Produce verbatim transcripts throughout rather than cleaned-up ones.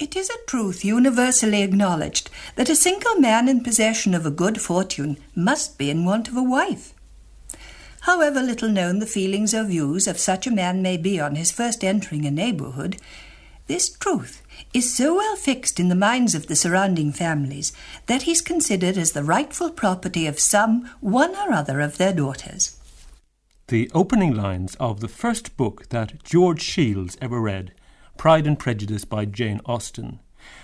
It is a truth universally acknowledged that a single man in possession of a good fortune must be in want of a wife. However little known the feelings or views of such a man may be on his first entering a neighbourhood, this truth is so well fixed in the minds of the surrounding families that he is considered as the rightful property of some one or other of their daughters. The opening lines of the first book that George Shiels ever read, Pride and Prejudice by Jane Austen,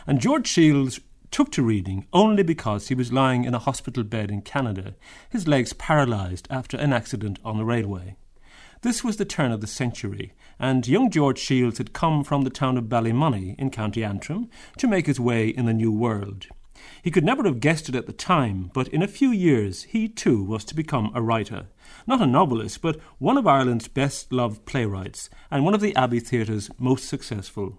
and George Shiels took to reading only because he was lying in a hospital bed in Canada, his legs paralysed after an accident on the railway. This was the turn of the century, and young George Shiels had come from the town of Ballymoney in County Antrim to make his way in the New World. He could never have guessed it at the time, but in a few years he too was to become a writer. Not a novelist, but one of Ireland's best-loved playwrights, and one of the Abbey Theatre's most successful.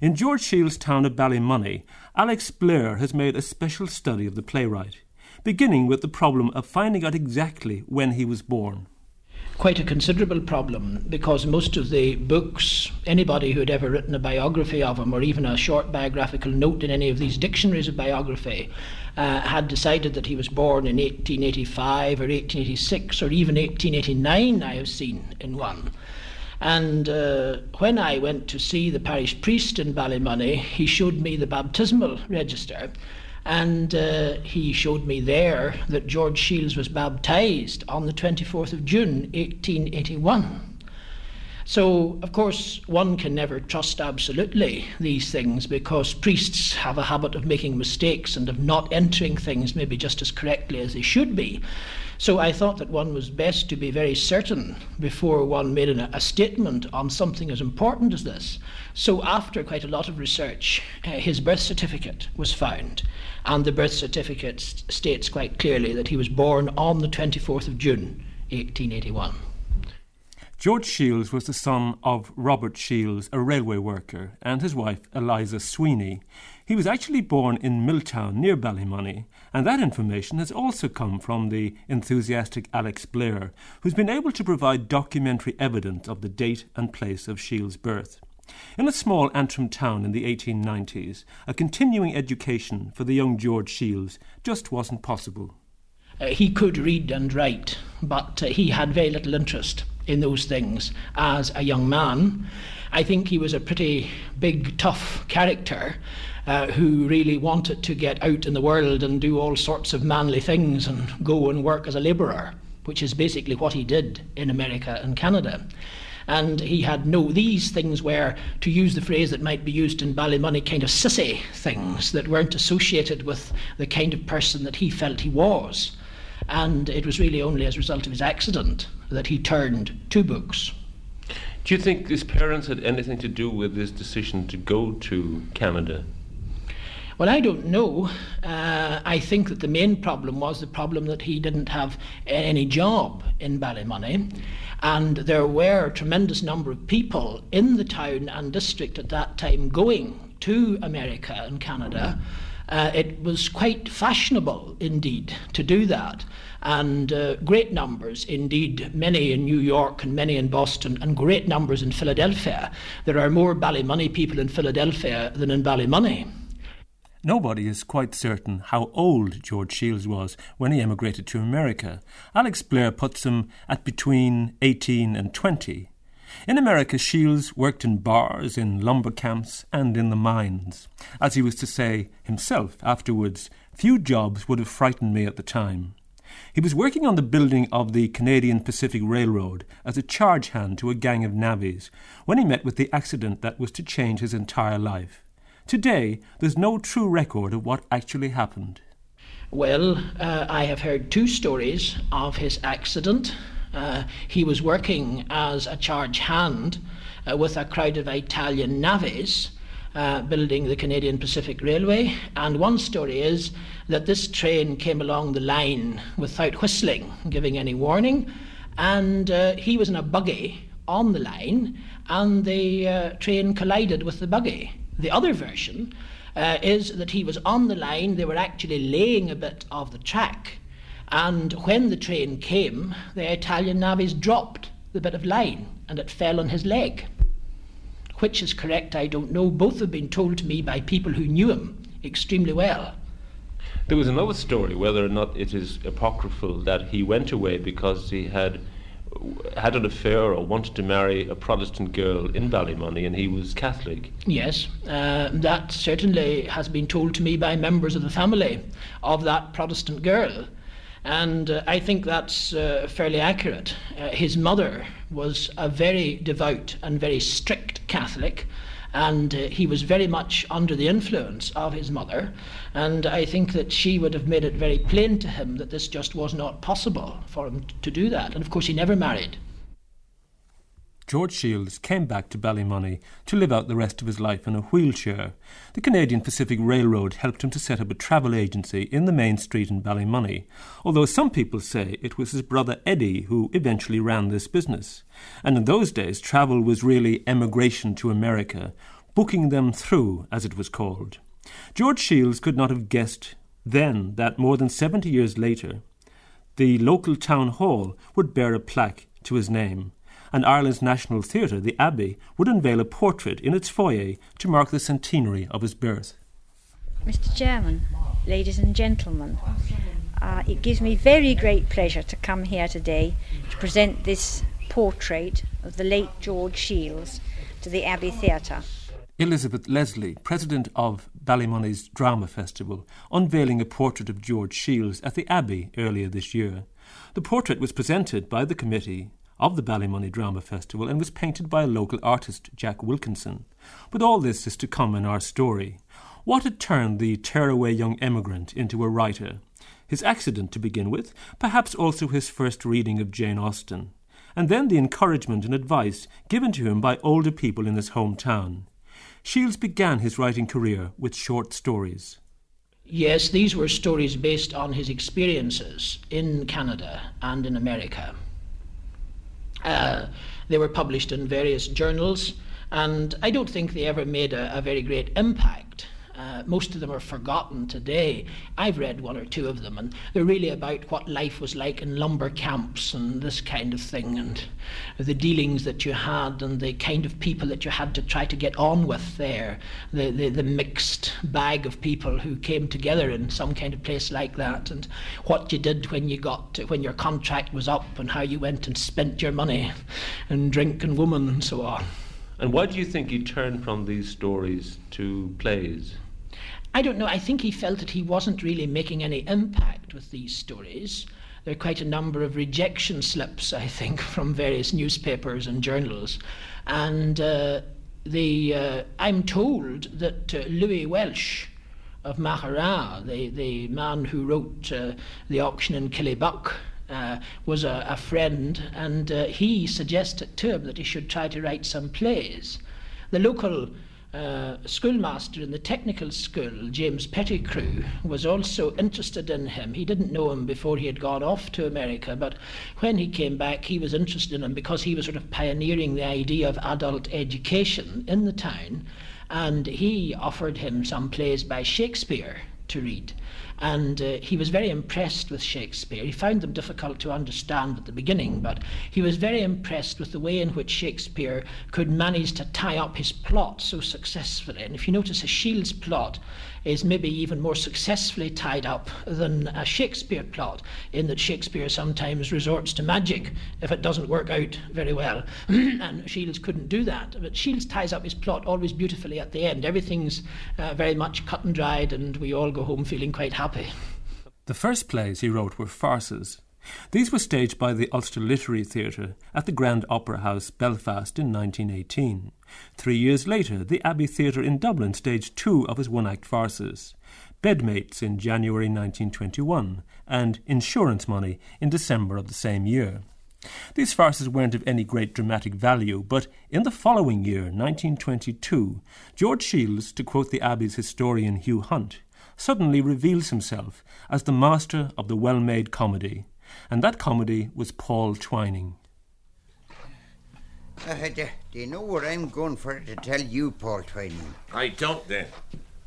In George Shiels' town of Ballymoney, Alex Blair has made a special study of the playwright, beginning with the problem of finding out exactly when he was born. Quite a considerable problem, because most of the books, anybody who had ever written a biography of him, or even a short biographical note in any of these dictionaries of biography, uh, had decided that he was born in eighteen eighty-five or eighteen eighty-six or even eighteen eighty-nine, I have seen in one. And uh, when I went to see the parish priest in Ballymoney, he showed me the baptismal register, and uh, he showed me there that George Shiels was baptised on the twenty-fourth of June, eighteen eighty-one. So, of course, one can never trust absolutely these things, because priests have a habit of making mistakes and of not entering things maybe just as correctly as they should be. So I thought that one was best to be very certain before one made an, a statement on something as important as this. So after quite a lot of research, uh, his birth certificate was found, and the birth certificate st- states quite clearly that he was born on the twenty-fourth of June, eighteen eighty-one. George Shiels was the son of Robert Shiels, a railway worker, and his wife Eliza Sweeney. He was actually born in Milltown, near Ballymoney, and that information has also come from the enthusiastic Alex Blair, who's been able to provide documentary evidence of the date and place of Shiels' birth. In a small Antrim town in the eighteen nineties, a continuing education for the young George Shiels just wasn't possible. Uh, he could read and write, but uh, he had very little interest in those things as a young man. I think he was a pretty big, tough character uh, who really wanted to get out in the world and do all sorts of manly things and go and work as a labourer, which is basically what he did in America and Canada. And he had no, these things were, to use the phrase that might be used in Ballymoney, kind of sissy things that weren't associated with the kind of person that he felt he was. And it was really only as a result of his accident that he turned to books. Do you think his parents had anything to do with his decision to go to Canada? Well, I don't know. Uh, I think that the main problem was the problem that he didn't have any job in Ballymoney. And there were a tremendous number of people in the town and district at that time going to America and Canada. Uh, it was quite fashionable, indeed, to do that. And uh, great numbers, indeed, many in New York and many in Boston, and great numbers in Philadelphia. There are more Ballymoney people in Philadelphia than in Ballymoney. Nobody is quite certain how old George Shiels was when he emigrated to America. Alex Blair puts him at between eighteen and twenty. In America, Shiels worked in bars, in lumber camps, and in the mines. As he was to say himself afterwards, few jobs would have frightened me at the time. He was working on the building of the Canadian Pacific Railroad as a charge hand to a gang of navvies when he met with the accident that was to change his entire life. Today, there's no true record of what actually happened. Well, uh, I have heard two stories of his accident. Uh, he was working as a charge hand uh, with a crowd of Italian navvies uh, building the Canadian Pacific Railway, and one story is that this train came along the line without whistling, giving any warning, and uh, he was in a buggy on the line, and the uh, train collided with the buggy. The other version uh, is that he was on the line, they were actually laying a bit of the track, and when the train came, the Italian navvies dropped the bit of line and it fell on his leg. Which is correct, I don't know. Both have been told to me by people who knew him extremely well. There was another story, whether or not it is apocryphal, that he went away because he had had an affair or wanted to marry a Protestant girl in Ballymoney, and he was Catholic. Yes, uh, that certainly has been told to me by members of the family of that Protestant girl, and uh, I think that's uh, fairly accurate. Uh, his mother was a very devout and very strict Catholic, and uh, he was very much under the influence of his mother, and I think that she would have made it very plain to him that this just was not possible for him to do that, and of course he never married. George Shiels came back to Ballymoney to live out the rest of his life in a wheelchair. The Canadian Pacific Railroad helped him to set up a travel agency in the main street in Ballymoney, although some people say it was his brother Eddie who eventually ran this business. And in those days, travel was really emigration to America, booking them through, as it was called. George Shiels could not have guessed then that more than seventy years later, the local town hall would bear a plaque to his name, and Ireland's National Theatre, the Abbey, would unveil a portrait in its foyer to mark the centenary of his birth. Mister Chairman, ladies and gentlemen, uh, it gives me very great pleasure to come here today to present this portrait of the late George Shiels to the Abbey Theatre. Elizabeth Leslie, president of Ballymoney's Drama Festival, unveiling a portrait of George Shiels at the Abbey earlier this year. The portrait was presented by the committee of the Ballymoney Drama Festival and was painted by a local artist, Jack Wilkinson. But all this is to come in our story. What had turned the tearaway young emigrant into a writer? His accident to begin with, perhaps also his first reading of Jane Austen, and then the encouragement and advice given to him by older people in his hometown. Shiels began his writing career with short stories. Yes, these were stories based on his experiences in Canada and in America. Uh, they were published in various journals, and I don't think they ever made a, a very great impact. Uh, most of them are forgotten today. I've read one or two of them, and they're really about what life was like in lumber camps and this kind of thing, and the dealings that you had and the kind of people that you had to try to get on with there, the, the, the mixed bag of people who came together in some kind of place like that, and what you did when you got to, when your contract was up, and how you went and spent your money and drink and woman and so on. And why do you think you turned from these stories to plays? I don't know. I think he felt that he wasn't really making any impact with these stories. There are quite a number of rejection slips, I think, from various newspapers and journals. And uh, the uh, I'm told that uh, Louis Welsh of Maghera, the, the man who wrote uh, The Auction in Killybuck, uh, was a, a friend, and uh, he suggested to him that he should try to write some plays. The local Uh, schoolmaster in the technical school, James Pettigrew, was also interested in him. He didn't know him before he had gone off to America, but when he came back he was interested in him because he was sort of pioneering the idea of adult education in the town, and he offered him some plays by Shakespeare to read. And uh, he was very impressed with Shakespeare. He found them difficult to understand at the beginning, but he was very impressed with the way in which Shakespeare could manage to tie up his plot so successfully. And if you notice, a Shiels plot is maybe even more successfully tied up than a Shakespeare plot, in that Shakespeare sometimes resorts to magic if it doesn't work out very well. And Shiels couldn't do that. But Shiels ties up his plot always beautifully at the end. Everything's uh, very much cut and dried, and we all go home feeling quite happy. The first plays he wrote were farces. These were staged by the Ulster Literary Theatre at the Grand Opera House, Belfast, in nineteen eighteen. Three years later, the Abbey Theatre in Dublin staged two of his one-act farces, Bedmates in January nineteen twenty-one and Insurance Money in December of the same year. These farces weren't of any great dramatic value, but in the following year, nineteen twenty-two, George Shiels, to quote the Abbey's historian Hugh Hunt, suddenly reveals himself as the master of the well-made comedy, and that comedy was Paul Twining. Uh, do, do you know what I'm going for to tell you, Paul Twining? I don't then,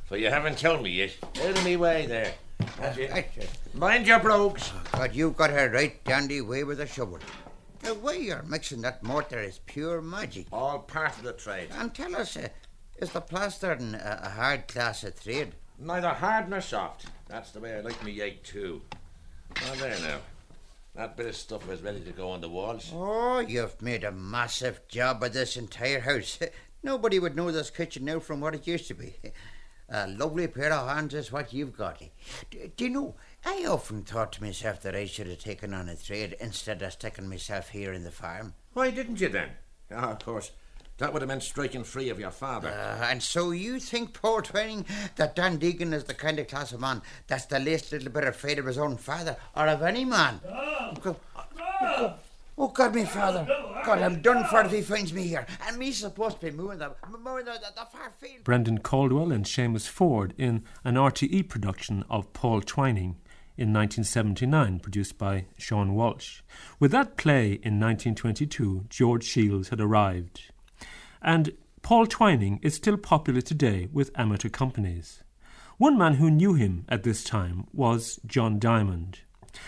for you haven't told me yet. Out of me way there. That's it. That's it. Mind your brogues. God, you've got a right dandy way with a shovel. The way you're mixing that mortar is pure magic. All part of the trade. And tell us, uh, is the plastering a, a hard class of trade? Neither hard nor soft. That's the way I like me egg too. Well, there now. That bit of stuff is ready to go on the walls. Oh, you've made a massive job of this entire house. Nobody would know this kitchen now from what it used to be. A lovely pair of hands is what you've got. Do, do you know, I often thought to myself that I should have taken on a trade instead of sticking myself here in the farm. Why didn't you then? Ah, of course. That would have meant striking free of your father. Uh, and so you think, Paul Twining, that Dan Deegan is the kind of class of man that's the least little bit afraid of his own father or of any man? Oh, God, oh, oh, God me father. God, I'm done for if he finds me here. And me supposed to be moving the, moving the, the, the far field. Brendan Caldwell and Seamus Ford in an R T E production of Paul Twining in nineteen seventy-nine, produced by Sean Walsh. With that play in nineteen twenty-two, George Shiels had arrived. And Paul Twining is still popular today with amateur companies. One man who knew him at this time was John Diamond.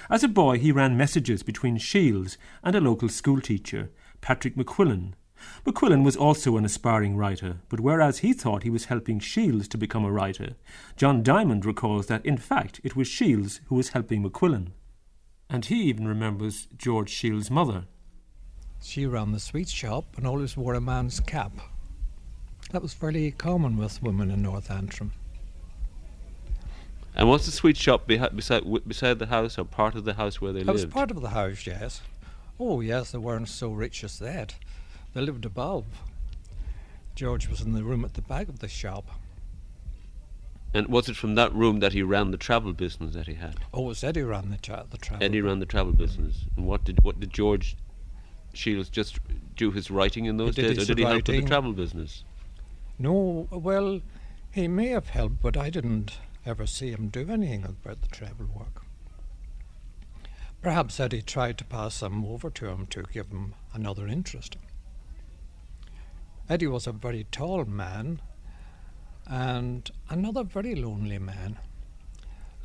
As a boy, he ran messages between Shiels and a local schoolteacher, Patrick McQuillan. McQuillan was also an aspiring writer, but whereas he thought he was helping Shiels to become a writer, John Diamond recalls that, in fact, it was Shiels who was helping McQuillan. And he even remembers George Shiels' mother. She ran the sweet shop and always wore a man's cap. That was fairly common with women in North Antrim. And was the sweet shop behi- beside, w- beside the house or part of the house where they that lived? It was part of the house, yes. Oh, yes, they weren't so rich as that. They lived above. George was in the room at the back of the shop. And was it from that room that he ran the travel business that he had? Oh, it was Eddie ran the, tra- the travel Eddie ran the travel business. And what did what did George... Shiels just do his writing in those days, or did he help with the travel business? No, well, he may have helped, but I didn't ever see him do anything about the travel work. Perhaps Eddie tried to pass some over to him to give him another interest. Eddie was a very tall man, and another very lonely man.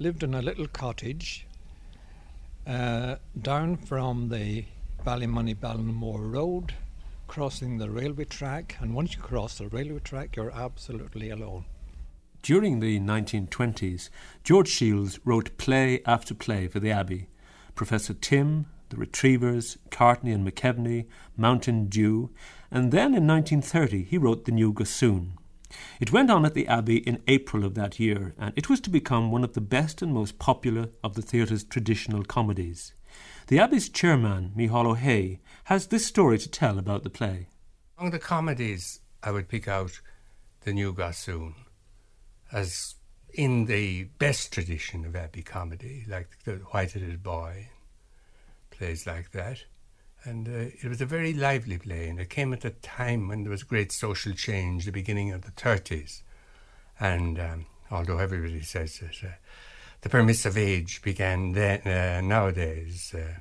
Lived in a little cottage uh, down from the Ballymoney, Ballinamore Road, crossing the railway track, and once you cross the railway track, you're absolutely alone. During the nineteen twenties, George Shiels wrote play after play for the Abbey. Professor Tim, The Retrievers, Cartney and McKevney, Mountain Dew, and then in nineteen thirty he wrote The New Gossoon. It went on at the Abbey in April of that year, and it was to become one of the best and most popular of the theatre's traditional comedies. The Abbey's chairman, Micheál Ó hAodha, has this story to tell about the play. Among the comedies, I would pick out The New Gossoon, as in the best tradition of Abbey comedy, like The White-headed Boy, plays like that. And uh, it was a very lively play, and it came at a time when there was great social change, the beginning of the thirties. And um, although everybody says that... Uh, The permissive age began then, uh, nowadays. Uh,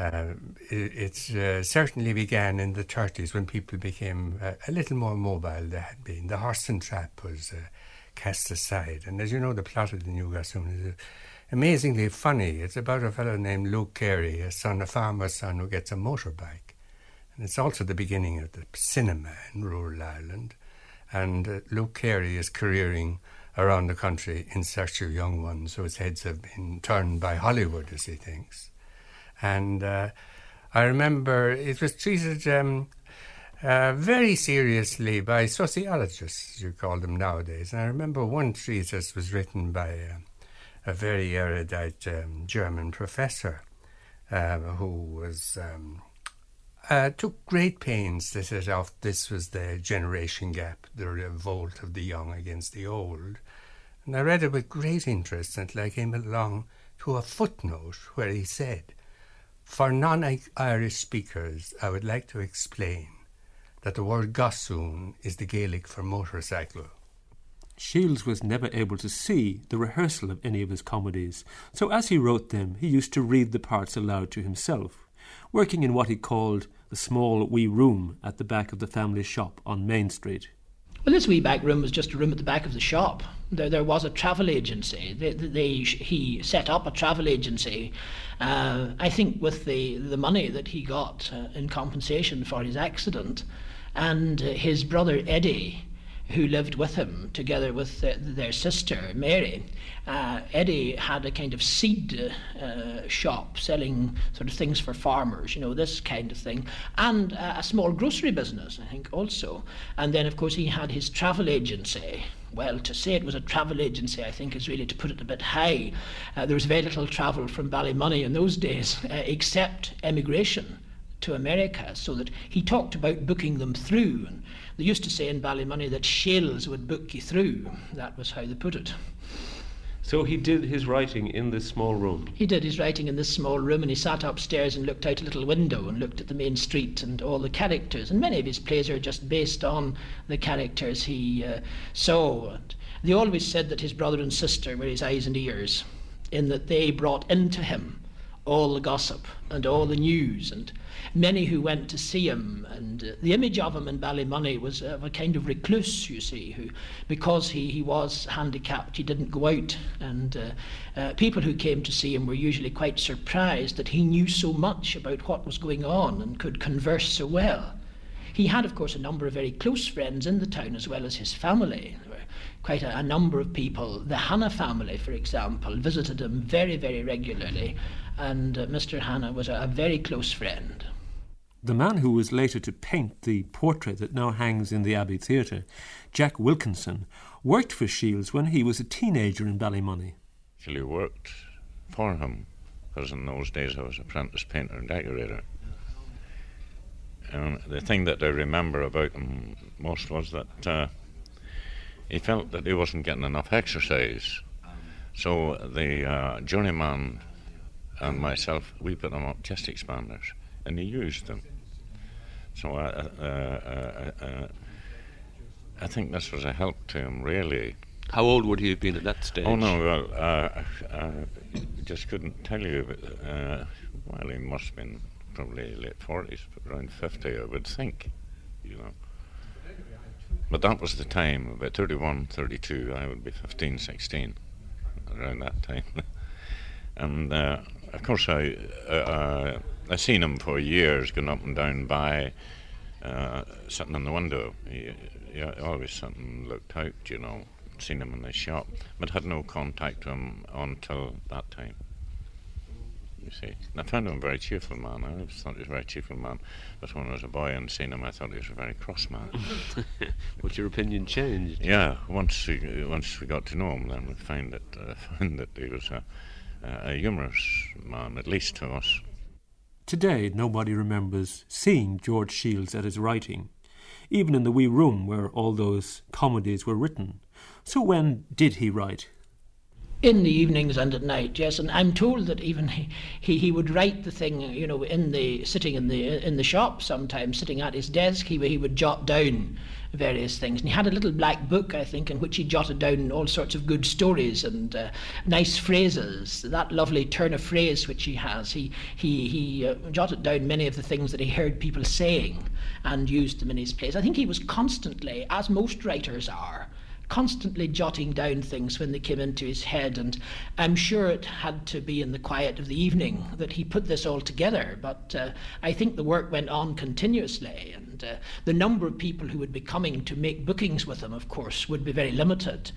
uh, it it uh, certainly began in the thirties when people became uh, a little more mobile than they had been. The horse and trap was uh, cast aside. And as you know, the plot of The New Gossoon is uh, amazingly funny. It's about a fellow named Luke Carey, a son, a farmer's son, who gets a motorbike. And it's also the beginning of the cinema in rural Ireland. And uh, Luke Carey is careering around the country in search of young ones whose heads have been turned by Hollywood, as he thinks. And uh, I remember it was treated um, uh, very seriously by sociologists, as you call them nowadays. And I remember one treatise was written by uh, a very erudite um, German professor uh, who was um, uh, took great pains to set off this was the generation gap, the revolt of the young against the old. And I read it with great interest until I came along to a footnote where he said, "For non-Irish speakers, I would like to explain that the word gossoon is the Gaelic for motorcycle." Shiels was never able to see the rehearsal of any of his comedies, so as he wrote them, he used to read the parts aloud to himself, working in what he called the small wee room at the back of the family shop on Main Street. Well, this wee back room was just a room at the back of the shop. There, there was a travel agency. They, they, he set up a travel agency, uh, I think with the, the money that he got uh, in compensation for his accident, and his brother Eddie, who lived with him together with uh, their sister Mary. Uh, Eddie had a kind of seed uh, shop selling sort of things for farmers, you know, this kind of thing, and uh, a small grocery business, I think, also. And then, of course, he had his travel agency. Well, to say it was a travel agency, I think, is really to put it a bit high. Uh, there was very little travel from Ballymoney in those days, uh, except emigration to America, so that he talked about booking them through. And they used to say in Ballymoney that Shiels would book you through. That was how they put it. So he did his writing in this small room? He did his writing in this small room, and he sat upstairs and looked out a little window and looked at the main street and all the characters. And many of his plays are just based on the characters he uh, saw. And they always said that his brother and sister were his eyes and ears, in that they brought into him all the gossip and all the news, and many who went to see him. And uh, the image of him in Ballymoney was of a kind of recluse, you see, who, because he, he was handicapped, he didn't go out. And uh, uh, people who came to see him were usually quite surprised that he knew so much about what was going on and could converse so well. He had, of course, a number of very close friends in the town, as well as his family. Quite a, a number of people. The Hannah family, for example, visited him very, very regularly, and uh, Mister Hannah was a, a very close friend. The man who was later to paint the portrait that now hangs in the Abbey Theatre, Jack Wilkinson, worked for Shiels when he was a teenager in Ballymoney. Actually worked for him, because in those days I was apprentice painter and decorator. And the thing that I remember about him most was that uh, he felt that he wasn't getting enough exercise. So the uh, journeyman and myself, we put them up chest expanders, and he used them. So I, uh, uh, uh, uh, I think this was a help to him, really. How old would he have been at that stage? Oh, no, well, uh, I just couldn't tell you. But, uh, well, he must have been probably late forties, but around fifty, I would think, you know. But that was the time, about thirty-one, thirty-two, I would be fifteen, sixteen, around that time. And, uh, of course, I, uh, uh, I've seen him for years going up and down by, uh, sitting in the window. He, he always sat and looked out, you know, seen him in the shop, but had no contact with him until that time, you see. And I found him a very cheerful man. I always thought he was a very cheerful man, but when I was a boy and seen him, I thought he was a very cross man. But your opinion changed? Yeah, once we, once we got to know him, then we found that, uh, found that he was a... Uh, a humorous man, at least to us. Today, nobody remembers seeing George Shiels at his writing, even in the wee room where all those comedies were written. So when did he write? In the evenings and at night, yes. And I'm told that even he, he, he would write the thing, you know, in the sitting in the in the shop sometimes, sitting at his desk, he, he would jot down various things. And he had a little black book, I think, in which he jotted down all sorts of good stories and uh, nice phrases. That lovely turn of phrase which he has, he he he uh, jotted down many of the things that he heard people saying and used them in his plays. I think he was constantly, as most writers are, constantly jotting down things when they came into his head, and I'm sure it had to be in the quiet of the evening that he put this all together, but uh, I think the work went on continuously, and uh, the number of people who would be coming to make bookings with him, of course, would be very limited.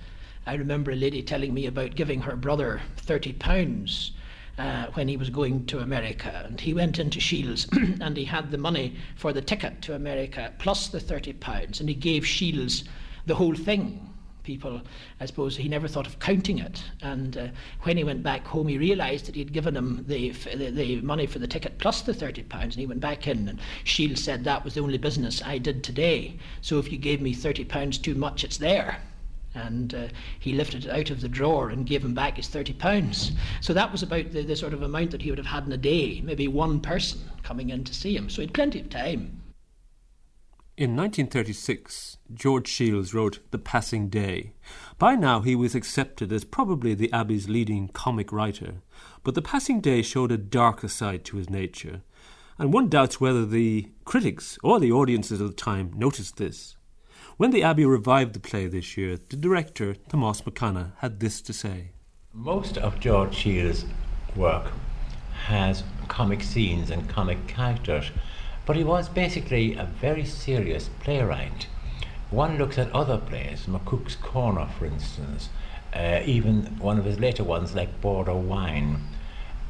I remember a lady telling me about giving her brother thirty pounds uh, when he was going to America, and he went into Shiels and he had the money for the ticket to America plus the thirty pounds, and he gave Shiels the whole thing. People, I suppose, he never thought of counting it, and uh, when he went back home he realised that he'd given him the, the the money for the ticket plus the thirty pounds, and he went back in, and Shiels said, that was the only business I did today, so if you gave me thirty pounds too much, it's there. And uh, he lifted it out of the drawer and gave him back his thirty pounds. So that was about the, the sort of amount that he would have had in a day, maybe one person coming in to see him, so he had plenty of time. In nineteen thirty-six, George Shiels wrote The Passing Day. By now he was accepted as probably the Abbey's leading comic writer, but The Passing Day showed a darker side to his nature, and one doubts whether the critics or the audiences of the time noticed this. When the Abbey revived the play this year, the director, Thomas McConaugh, had this to say. Most of George Shiels' work has comic scenes and comic characters, but he was basically a very serious playwright. One looks at other plays, McCook's Corner, for instance, uh, even one of his later ones like Border Wine,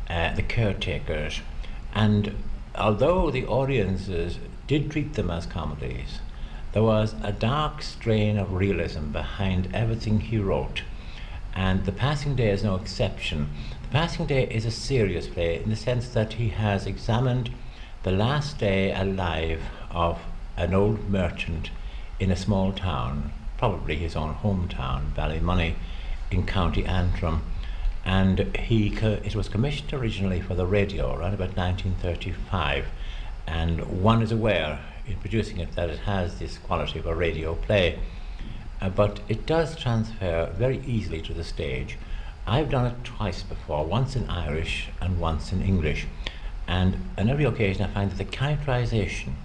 uh, The Caretakers, and although the audiences did treat them as comedies, there was a dark strain of realism behind everything he wrote, and The Passing Day is no exception. The Passing Day is a serious play in the sense that he has examined the last day alive of an old merchant in a small town, probably his own hometown, Ballymoney, in County Antrim. And he co- it was commissioned originally for the radio around about nineteen thirty-five. And one is aware in producing it that it has this quality of a radio play. Uh, but it does transfer very easily to the stage. I've done it twice before, once in Irish and once in English. And on every occasion I find that the characterization,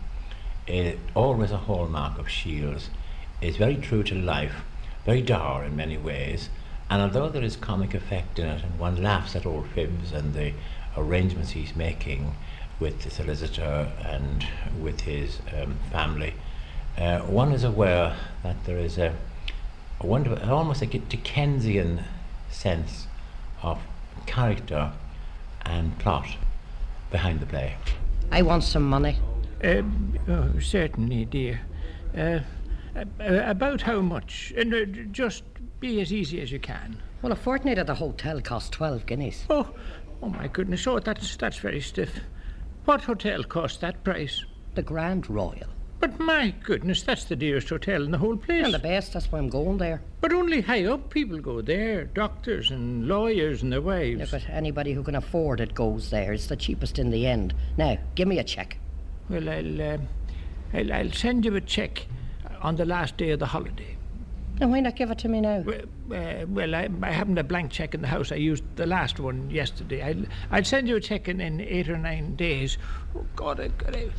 It, always a hallmark of Shiels, is very true to life, very dour in many ways, and although there is comic effect in it and one laughs at old fibs and the arrangements he's making with the solicitor and with his um, family, uh, one is aware that there is a, a wonderful, almost a Dickensian sense of character and plot behind the play. I want some money. Uh, oh, certainly, dear. Uh, uh, about how much? And uh, just be as easy as you can. Well, a fortnight at the hotel costs twelve guineas. Oh, oh my goodness! Oh, that's that's very stiff. What hotel costs that price? The Grand Royal. But my goodness, that's the dearest hotel in the whole place. And the best. That's why I'm going there. But only high up people go there. Doctors and lawyers and their wives. Yeah, but anybody who can afford it goes there. It's the cheapest in the end. Now, give me a cheque. Well, I'll, uh, I'll I'll send you a cheque on the last day of the holiday. Now, why not give it to me now? Well, uh, well I, I haven't a blank cheque in the house. I used the last one yesterday. I'll I'll send you a cheque in, in eight or nine days. Oh God, I, God I,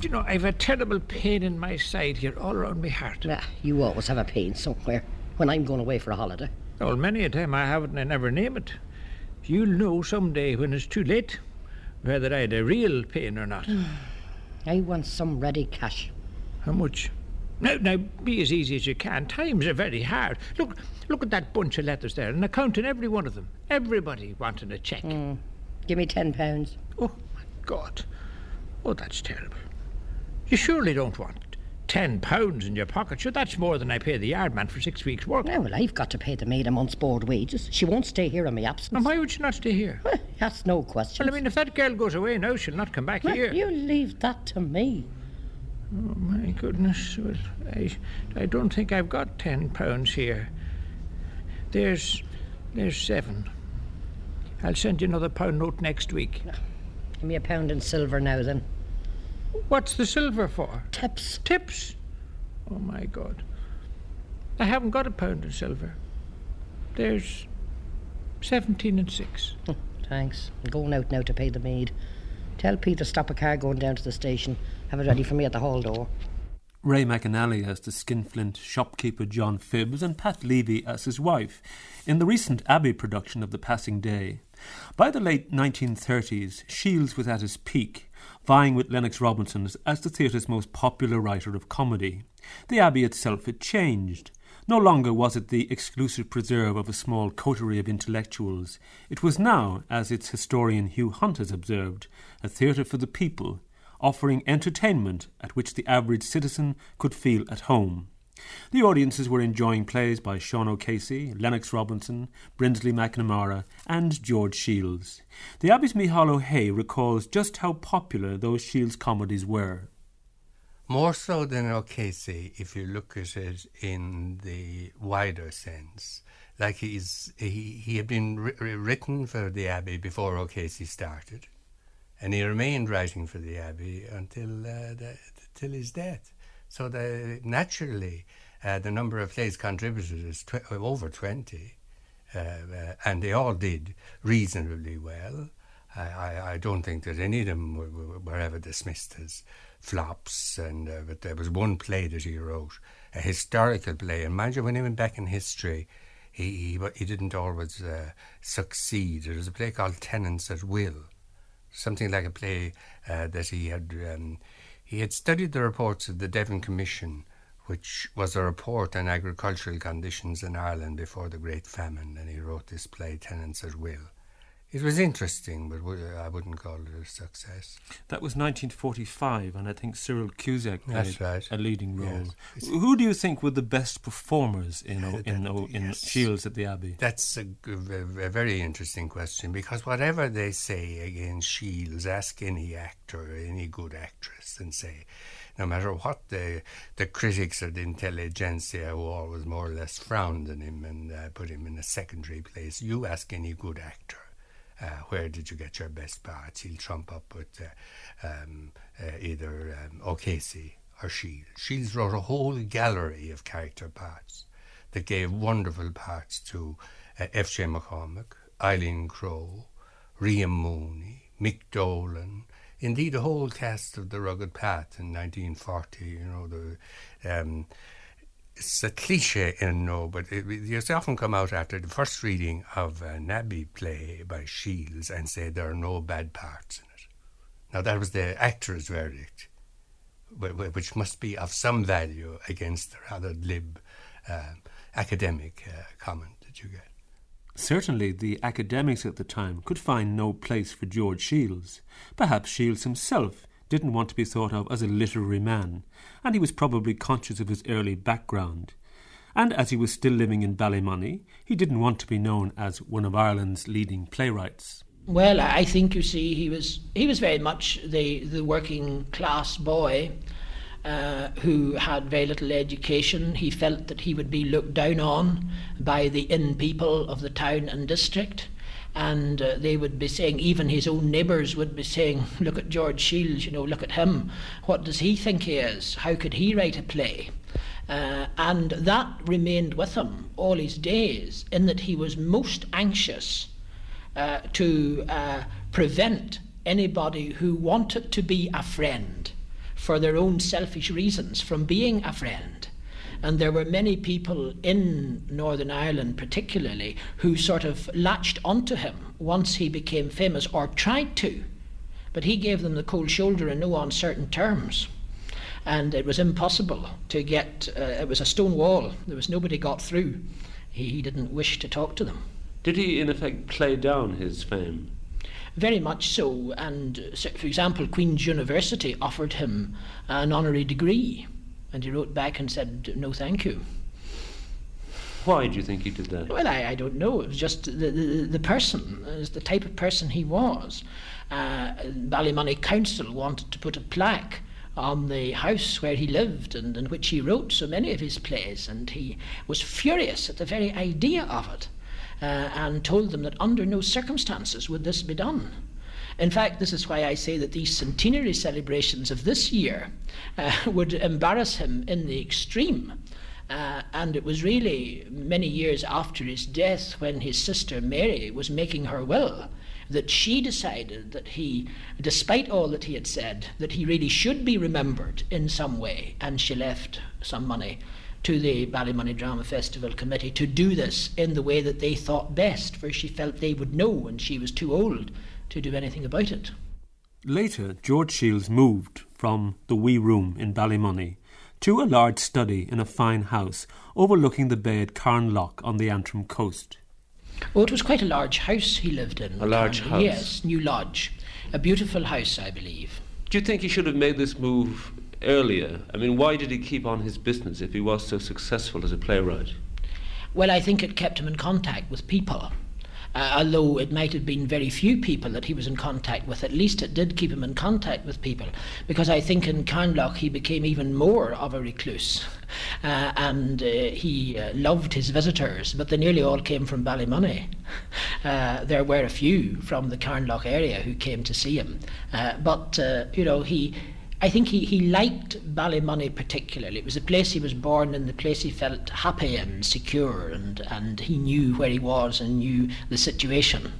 you know I've a terrible pain in my side here, all around my heart. Nah, you always have a pain somewhere when I'm going away for a holiday. Well, many a time I have it and I never name it. You'll know someday when it's too late whether I had a real pain or not. I want some ready cash. How much? Now, now, be as easy as you can. Times are very hard. Look, look at that bunch of letters there. An account in every one of them. Everybody wanting a cheque. Mm. Give me ten pounds. Oh, my God. Oh, that's terrible. You surely don't want ten pounds in your pocket. Sure, that's more than I pay the yard man for six weeks' work. Yeah, well, I've got to pay the maid a month's board wages. She won't stay here in my absence. And why would she not stay here? Well, that's no question. Well, I mean, if that girl goes away now, she'll not come back well, here. You leave that to me. Oh, my goodness. Well, I, I don't think I've got ten pounds here. There's, there's seven. I'll send you another pound note next week. Give me a pound in silver now, then. What's the silver for? Tips. Tips? Oh, my God. I haven't got a pound in silver. There's seventeen and six. Oh, thanks. I'm going out now to pay the maid. Tell Pete to stop a car going down to the station. Have it ready for me at the hall door. Ray McAnally as the skinflint shopkeeper John Phibbs and Pat Levy as his wife in the recent Abbey production of The Passing Day. By the late nineteen thirties, Shiels was at his peak, vying with Lennox Robinson as the theatre's most popular writer of comedy. The Abbey itself had changed. No longer was it the exclusive preserve of a small coterie of intellectuals. It was now, as its historian Hugh Hunt has observed, a theatre for the people, offering entertainment at which the average citizen could feel at home. The audiences were enjoying plays by Sean O'Casey, Lennox Robinson, Brinsley McNamara and George Shiels. The Abbey's Micheál Ó hAodha recalls just how popular those Shiels comedies were. More so than O'Casey, if you look at it in the wider sense. Like he's, he, he had been ri- written for the Abbey before O'Casey started. And he remained writing for the Abbey until uh, the, till his death. So the, naturally, uh, the number of plays contributed is tw- over twenty, uh, uh, and they all did reasonably well. I, I, I don't think that any of them were, were ever dismissed as flops, and uh, but there was one play that he wrote, a historical play. And mind you, when he went back in history, he he, he didn't always uh, succeed. There was a play called Tenants at Will, something like a play uh, that he had... Um, he had studied the reports of the Devon Commission, which was a report on agricultural conditions in Ireland before the Great Famine, and he wrote this play, Tenants at Will. It was interesting, but I wouldn't call it a success. That was nineteen forty-five, and I think Cyril Cusack played right. a leading role. Yes. Who do you think were the best performers in o, in, o, in yes. Shiels at the Abbey? That's a, a very interesting question, because whatever they say against Shiels, ask any actor, any good actress, and say, no matter what the the critics or the intelligentsia, who always more or less frowned on him and uh, put him in a secondary place, you ask any good actor, Uh, where did you get your best parts? He'll trump up with uh, um, uh, either um, O'Casey or Shiels. Shiels wrote a whole gallery of character parts that gave wonderful parts to uh, F J McCormick, Eileen Crowe, Rhea Mooney, Mick Dolan, indeed the whole cast of The Rugged Path in nineteen forty, you know, the... Um, It's a cliche, and no, but it, it often come out after the first reading of an Abbey play by Shiels and say there are no bad parts in it. Now, that was the actor's verdict, which must be of some value against the rather glib uh, academic uh, comment that you get. Certainly, the academics at the time could find no place for George Shiels. Perhaps Shiels himself didn't want to be thought of as a literary man, and he was probably conscious of his early background. And as he was still living in Ballymoney, he didn't want to be known as one of Ireland's leading playwrights. Well, I think, you see, he was he was very much the, the working class boy uh, who had very little education. He felt that he would be looked down on by the inn people of the town and district. And uh, they would be saying, even his own neighbours would be saying, look at George Shiels, you know, look at him. What does he think he is? How could he write a play? Uh, and that remained with him all his days, in that he was most anxious uh, to uh, prevent anybody who wanted to be a friend, for their own selfish reasons, from being a friend. And there were many people in Northern Ireland particularly who sort of latched onto him once he became famous, or tried to, but he gave them the cold shoulder in no uncertain terms, and it was impossible to get uh, it was a stone wall. There was nobody got through. He, he didn't wish to talk to them. Did he in effect play down his fame? Very much so. And so, for example, Queen's University offered him an honorary degree, and he wrote back and said, no, thank you. Why do you think he did that? Well, I, I don't know. It was just the, the, the person, it was the type of person he was. Uh, Ballymoney Council wanted to put a plaque on the house where he lived and in which he wrote so many of his plays, and he was furious at the very idea of it, uh, and told them that under no circumstances would this be done. In fact, this is why I say that these centenary celebrations of this year uh, would embarrass him in the extreme. Uh, and it was really many years after his death, when his sister Mary was making her will, that she decided that he, despite all that he had said, that he really should be remembered in some way. And she left some money to the Ballymoney Drama Festival Committee to do this in the way that they thought best, for she felt they would know, and she was too old to do anything about it. Later, George Shiels moved from the wee room in Ballymoney to a large study in a fine house overlooking the bay at Carnlough on the Antrim coast. Oh, it was quite a large house he lived in. A large house? Yes, New Lodge. A beautiful house, I believe. Do you think he should have made this move earlier? I mean, why did he keep on his business if he was so successful as a playwright? Well, I think it kept him in contact with people. Uh, although it might have been very few people that he was in contact with, at least it did keep him in contact with people, because I think in Carnlough he became even more of a recluse, uh, and uh, he uh, loved his visitors, but they nearly all came from Ballymoney. Uh, there were a few from the Carnlough area who came to see him, uh, but uh, you know, he I think he, he liked Ballymoney particularly. It was the place he was born and the place he felt happy and secure, and, and he knew where he was and knew the situation.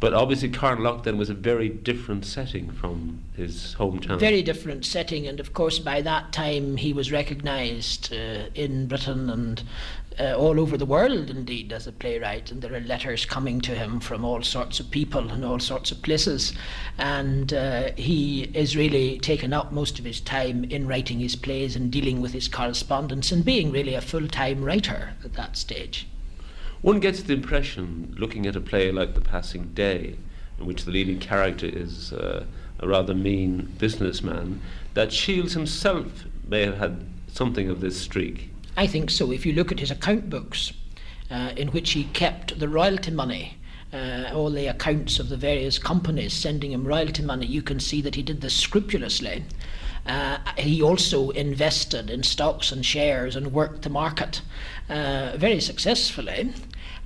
But obviously Carnlough then was a very different setting from his hometown. Very different setting, and of course by that time he was recognised uh, in Britain and uh, all over the world indeed as a playwright, and there are letters coming to him from all sorts of people and all sorts of places, and uh, he is really taken up most of his time in writing his plays and dealing with his correspondence and being really a full-time writer at that stage. One gets the impression, looking at a play like The Passing Day, in which the leading character is uh, a rather mean businessman, that Shiels himself may have had something of this streak. I think so. If you look at his account books, uh, in which he kept the royalty money, uh, all the accounts of the various companies sending him royalty money, you can see that he did this scrupulously. Uh, he also invested in stocks and shares and worked the market uh, very successfully.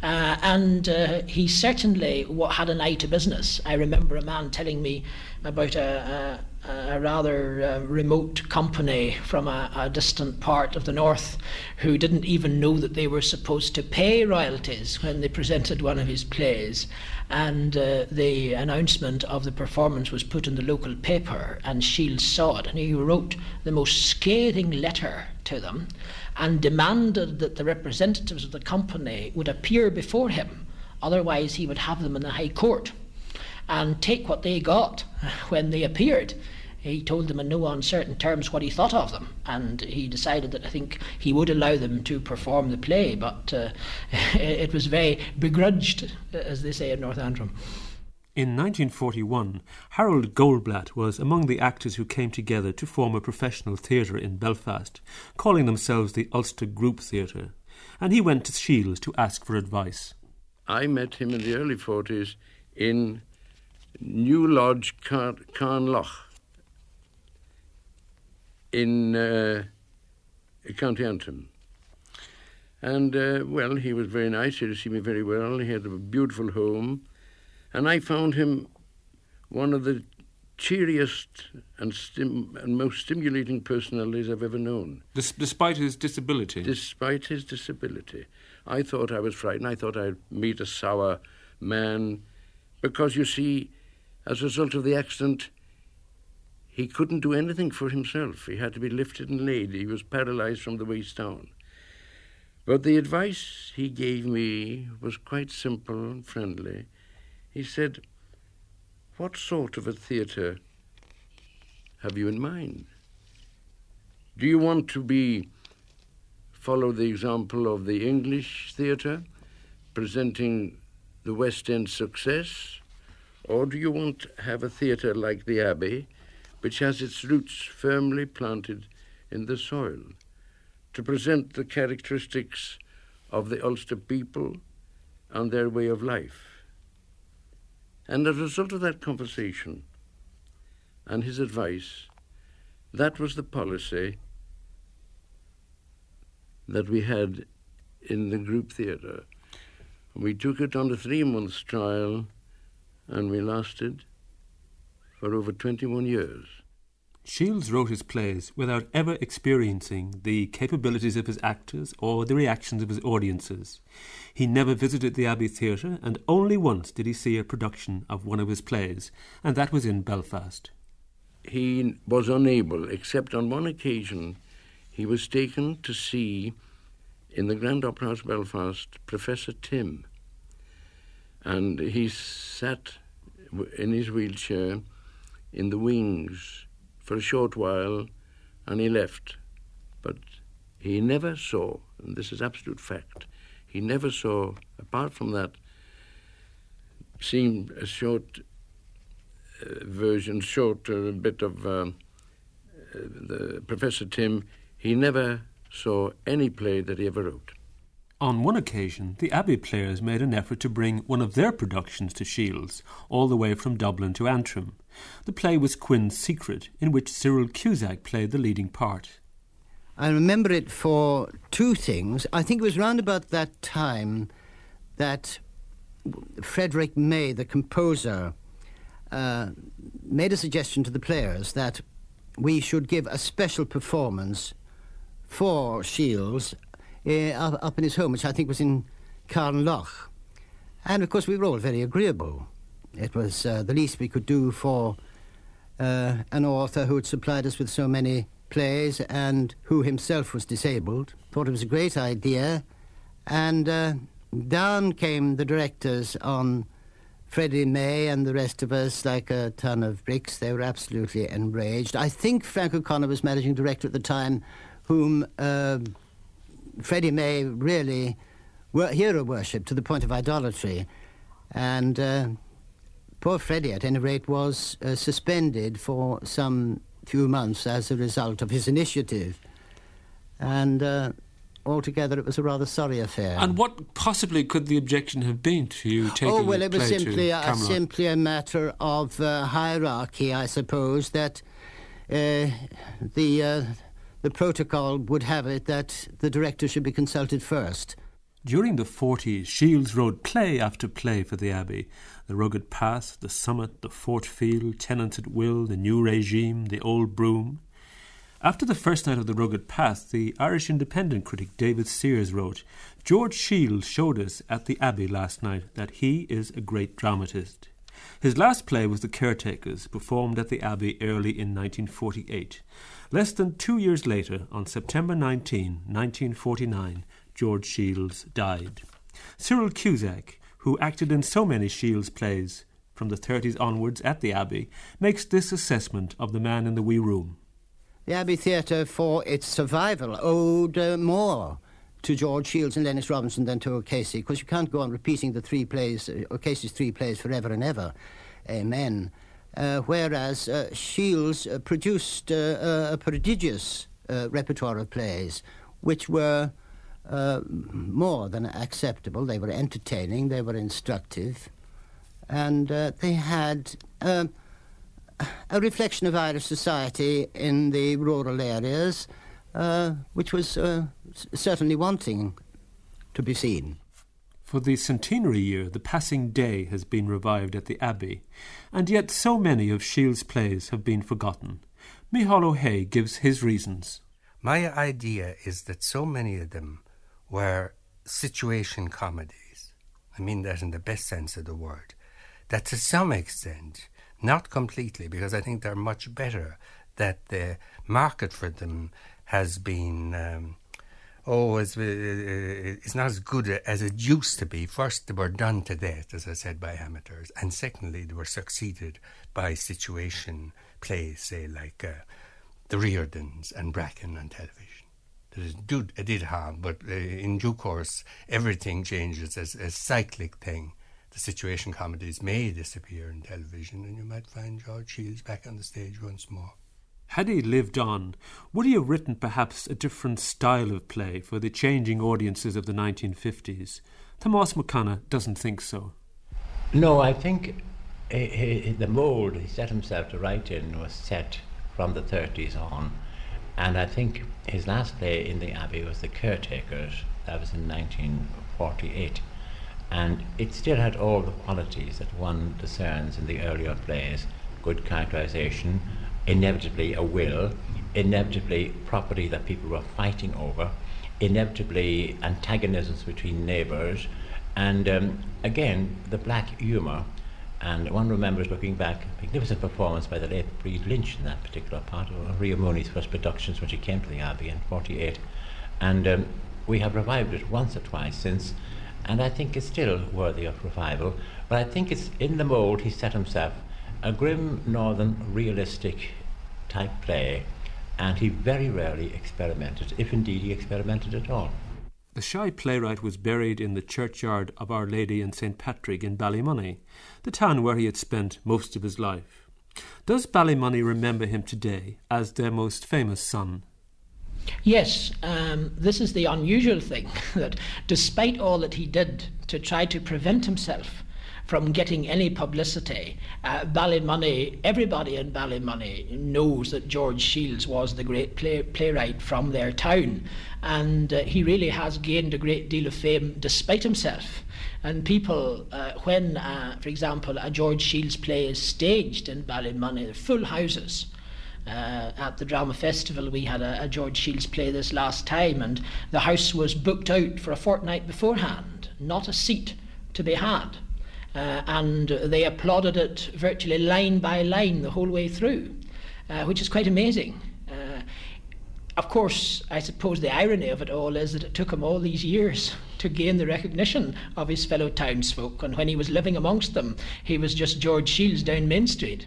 Uh, and uh, he certainly had an eye to business. I remember a man telling me about a, a, a rather uh, remote company from a, a distant part of the north who didn't even know that they were supposed to pay royalties when they presented one of his plays. And uh, the announcement of the performance was put in the local paper, and Shiels saw it, and he wrote the most scathing letter to them and demanded that the representatives of the company would appear before him, otherwise he would have them in the High Court and take what they got when they appeared. He told them in no uncertain terms what he thought of them, and he decided that I think he would allow them to perform the play, but uh, it was very begrudged, as they say in North Antrim. In nineteen forty-one, Harold Goldblatt was among the actors who came together to form a professional theatre in Belfast, calling themselves the Ulster Group Theatre, and he went to Shiels to ask for advice. I met him in the early forties in New Lodge, Car Carnlough, in uh, County Antrim. And, uh, well, he was very nice, he received me very well, he had a beautiful home, and I found him one of the cheeriest and, stim and most stimulating personalities I've ever known. Des despite his disability? Despite his disability. I thought I was frightened. I thought I'd meet a sour man because, you see, as a result of the accident, he couldn't do anything for himself. He had to be lifted and laid. He was paralysed from the waist down. But the advice he gave me was quite simple and friendly. He said, "What sort of a theatre have you in mind? Do you want to be follow the example of the English theatre, presenting the West End success, or do you want to have a theatre like the Abbey, which has its roots firmly planted in the soil, to present the characteristics of the Ulster people and their way of life?" And as a result of that conversation and his advice, that was the policy that we had in the group theatre. We took it on a three-month trial, and we lasted for over twenty-one years. Shiels wrote his plays without ever experiencing the capabilities of his actors or the reactions of his audiences. He never visited the Abbey Theatre, and only once did he see a production of one of his plays, and that was in Belfast. He was unable, except on one occasion, he was taken to see, in the Grand Opera House Belfast, Professor Tim. And he sat in his wheelchair in the wings for a short while, and he left. But he never saw, and this is absolute fact, he never saw, apart from that, seemed a short uh, version, short uh, bit of um, uh, the Professor Tim, he never saw any play that he ever wrote. On one occasion, the Abbey players made an effort to bring one of their productions to Shiels, all the way from Dublin to Antrim. The play was Quin's Secret, in which Cyril Cusack played the leading part. I remember it for two things. I think it was round about that time that Frederick May, the composer, uh, made a suggestion to the players that we should give a special performance for Shiels Uh, up, up in his home, which I think was in Carnlough. And, of course, we were all very agreeable. It was uh, the least we could do for uh, an author who had supplied us with so many plays and who himself was disabled. Thought it was a great idea, and uh, down came the directors on Frederick May and the rest of us like a ton of bricks. They were absolutely enraged. I think Frank O'Connor was managing director at the time, whom uh, Freddie May really were hero worshipped to the point of idolatry. And uh, poor Freddie, at any rate, was uh, suspended for some few months as a result of his initiative. And uh, altogether, it was a rather sorry affair. And what possibly could the objection have been to you taking the play to Carnlough? Oh, well, it was simply a, simply a matter of uh, hierarchy, I suppose, that uh, the... Uh, The protocol would have it that the director should be consulted first. During the forties, Shiels wrote play after play for the Abbey. The Rugged Path, The Summit, The Fort Field, Tenants at Will, The New Regime, The Old Broom. After the first night of The Rugged Path, the Irish Independent critic David Sears wrote, "George Shiels showed us at the Abbey last night that he is a great dramatist." His last play was The Caretakers, performed at the Abbey early in nineteen forty-eight. Less than two years later, on September nineteenth, nineteen forty-nine, George Shiels died. Cyril Cusack, who acted in so many Shiels plays from the thirties onwards at the Abbey, makes this assessment of The Man in the Wee Room. The Abbey Theatre, for its survival, owed uh, more to George Shiels and Lennox Robinson than to O'Casey, because you can't go on repeating the three plays, O'Casey's three plays forever and ever. Amen. Uh, whereas uh, Shiels uh, produced uh, a prodigious uh, repertoire of plays, which were uh, more than acceptable. They were entertaining, they were instructive, and uh, they had uh, a reflection of Irish society in the rural areas, Uh, which was uh, certainly wanting to be seen. For the centenary year, The Passing Day has been revived at the Abbey, and yet so many of Shiels' plays have been forgotten. Micheál Ó hAodha gives his reasons. My idea is that so many of them were situation comedies. I mean that in the best sense of the word. That to some extent, not completely, because I think they're much better, that the market for them has been, um, oh, it's, uh, it's not as good as it used to be. First, they were done to death, as I said, by amateurs. And secondly, they were succeeded by situation plays, say, like uh, the Reardons and Bracken on television. It did, it did harm, but uh, in due course, everything changes as a cyclic thing. The situation comedies may disappear in television, and you might find George Shiels back on the stage once more. Had he lived on, would he have written perhaps a different style of play for the changing audiences of the nineteen fifties? Thomas McConaugh doesn't think so. No, I think he, he, the mould he set himself to write in was set from the thirties on. And I think his last play in the Abbey was The Caretakers. That was in nineteen forty-eight. And it still had all the qualities that one discerns in the earlier plays. Good characterisation, inevitably a will, inevitably property that people were fighting over, inevitably antagonisms between neighbours, and um, again, the black humour. And one remembers looking back, magnificent performance by the late Breed Lynch in that particular part of Ria Mooney's first productions when she came to the Abbey in forty-eight. And um, we have revived it once or twice since, and I think it's still worthy of revival. But I think it's in the mould he set himself. A grim, northern, realistic type play, and he very rarely experimented, if indeed he experimented at all. The shy playwright was buried in the churchyard of Our Lady and Saint Patrick in Ballymoney, the town where he had spent most of his life. Does Ballymoney remember him today as their most famous son? Yes, um, this is the unusual thing, that despite all that he did to try to prevent himself from getting any publicity, uh, Ballymoney, everybody in Ballymoney knows that George Shiels was the great play, playwright from their town, and uh, he really has gained a great deal of fame despite himself. And people, uh, when, uh, for example, a George Shiels play is staged in Ballymoney, they're full houses. Uh, at the Drama Festival we had a, a George Shiels play this last time, and the house was booked out for a fortnight beforehand, not a seat to be had. uh, and they applauded it virtually line by line the whole way through, uh, which is quite amazing. Uh, of course, I suppose the irony of it all is that it took him all these years to gain the recognition of his fellow townsfolk, and when he was living amongst them, he was just George Shiels down Main Street.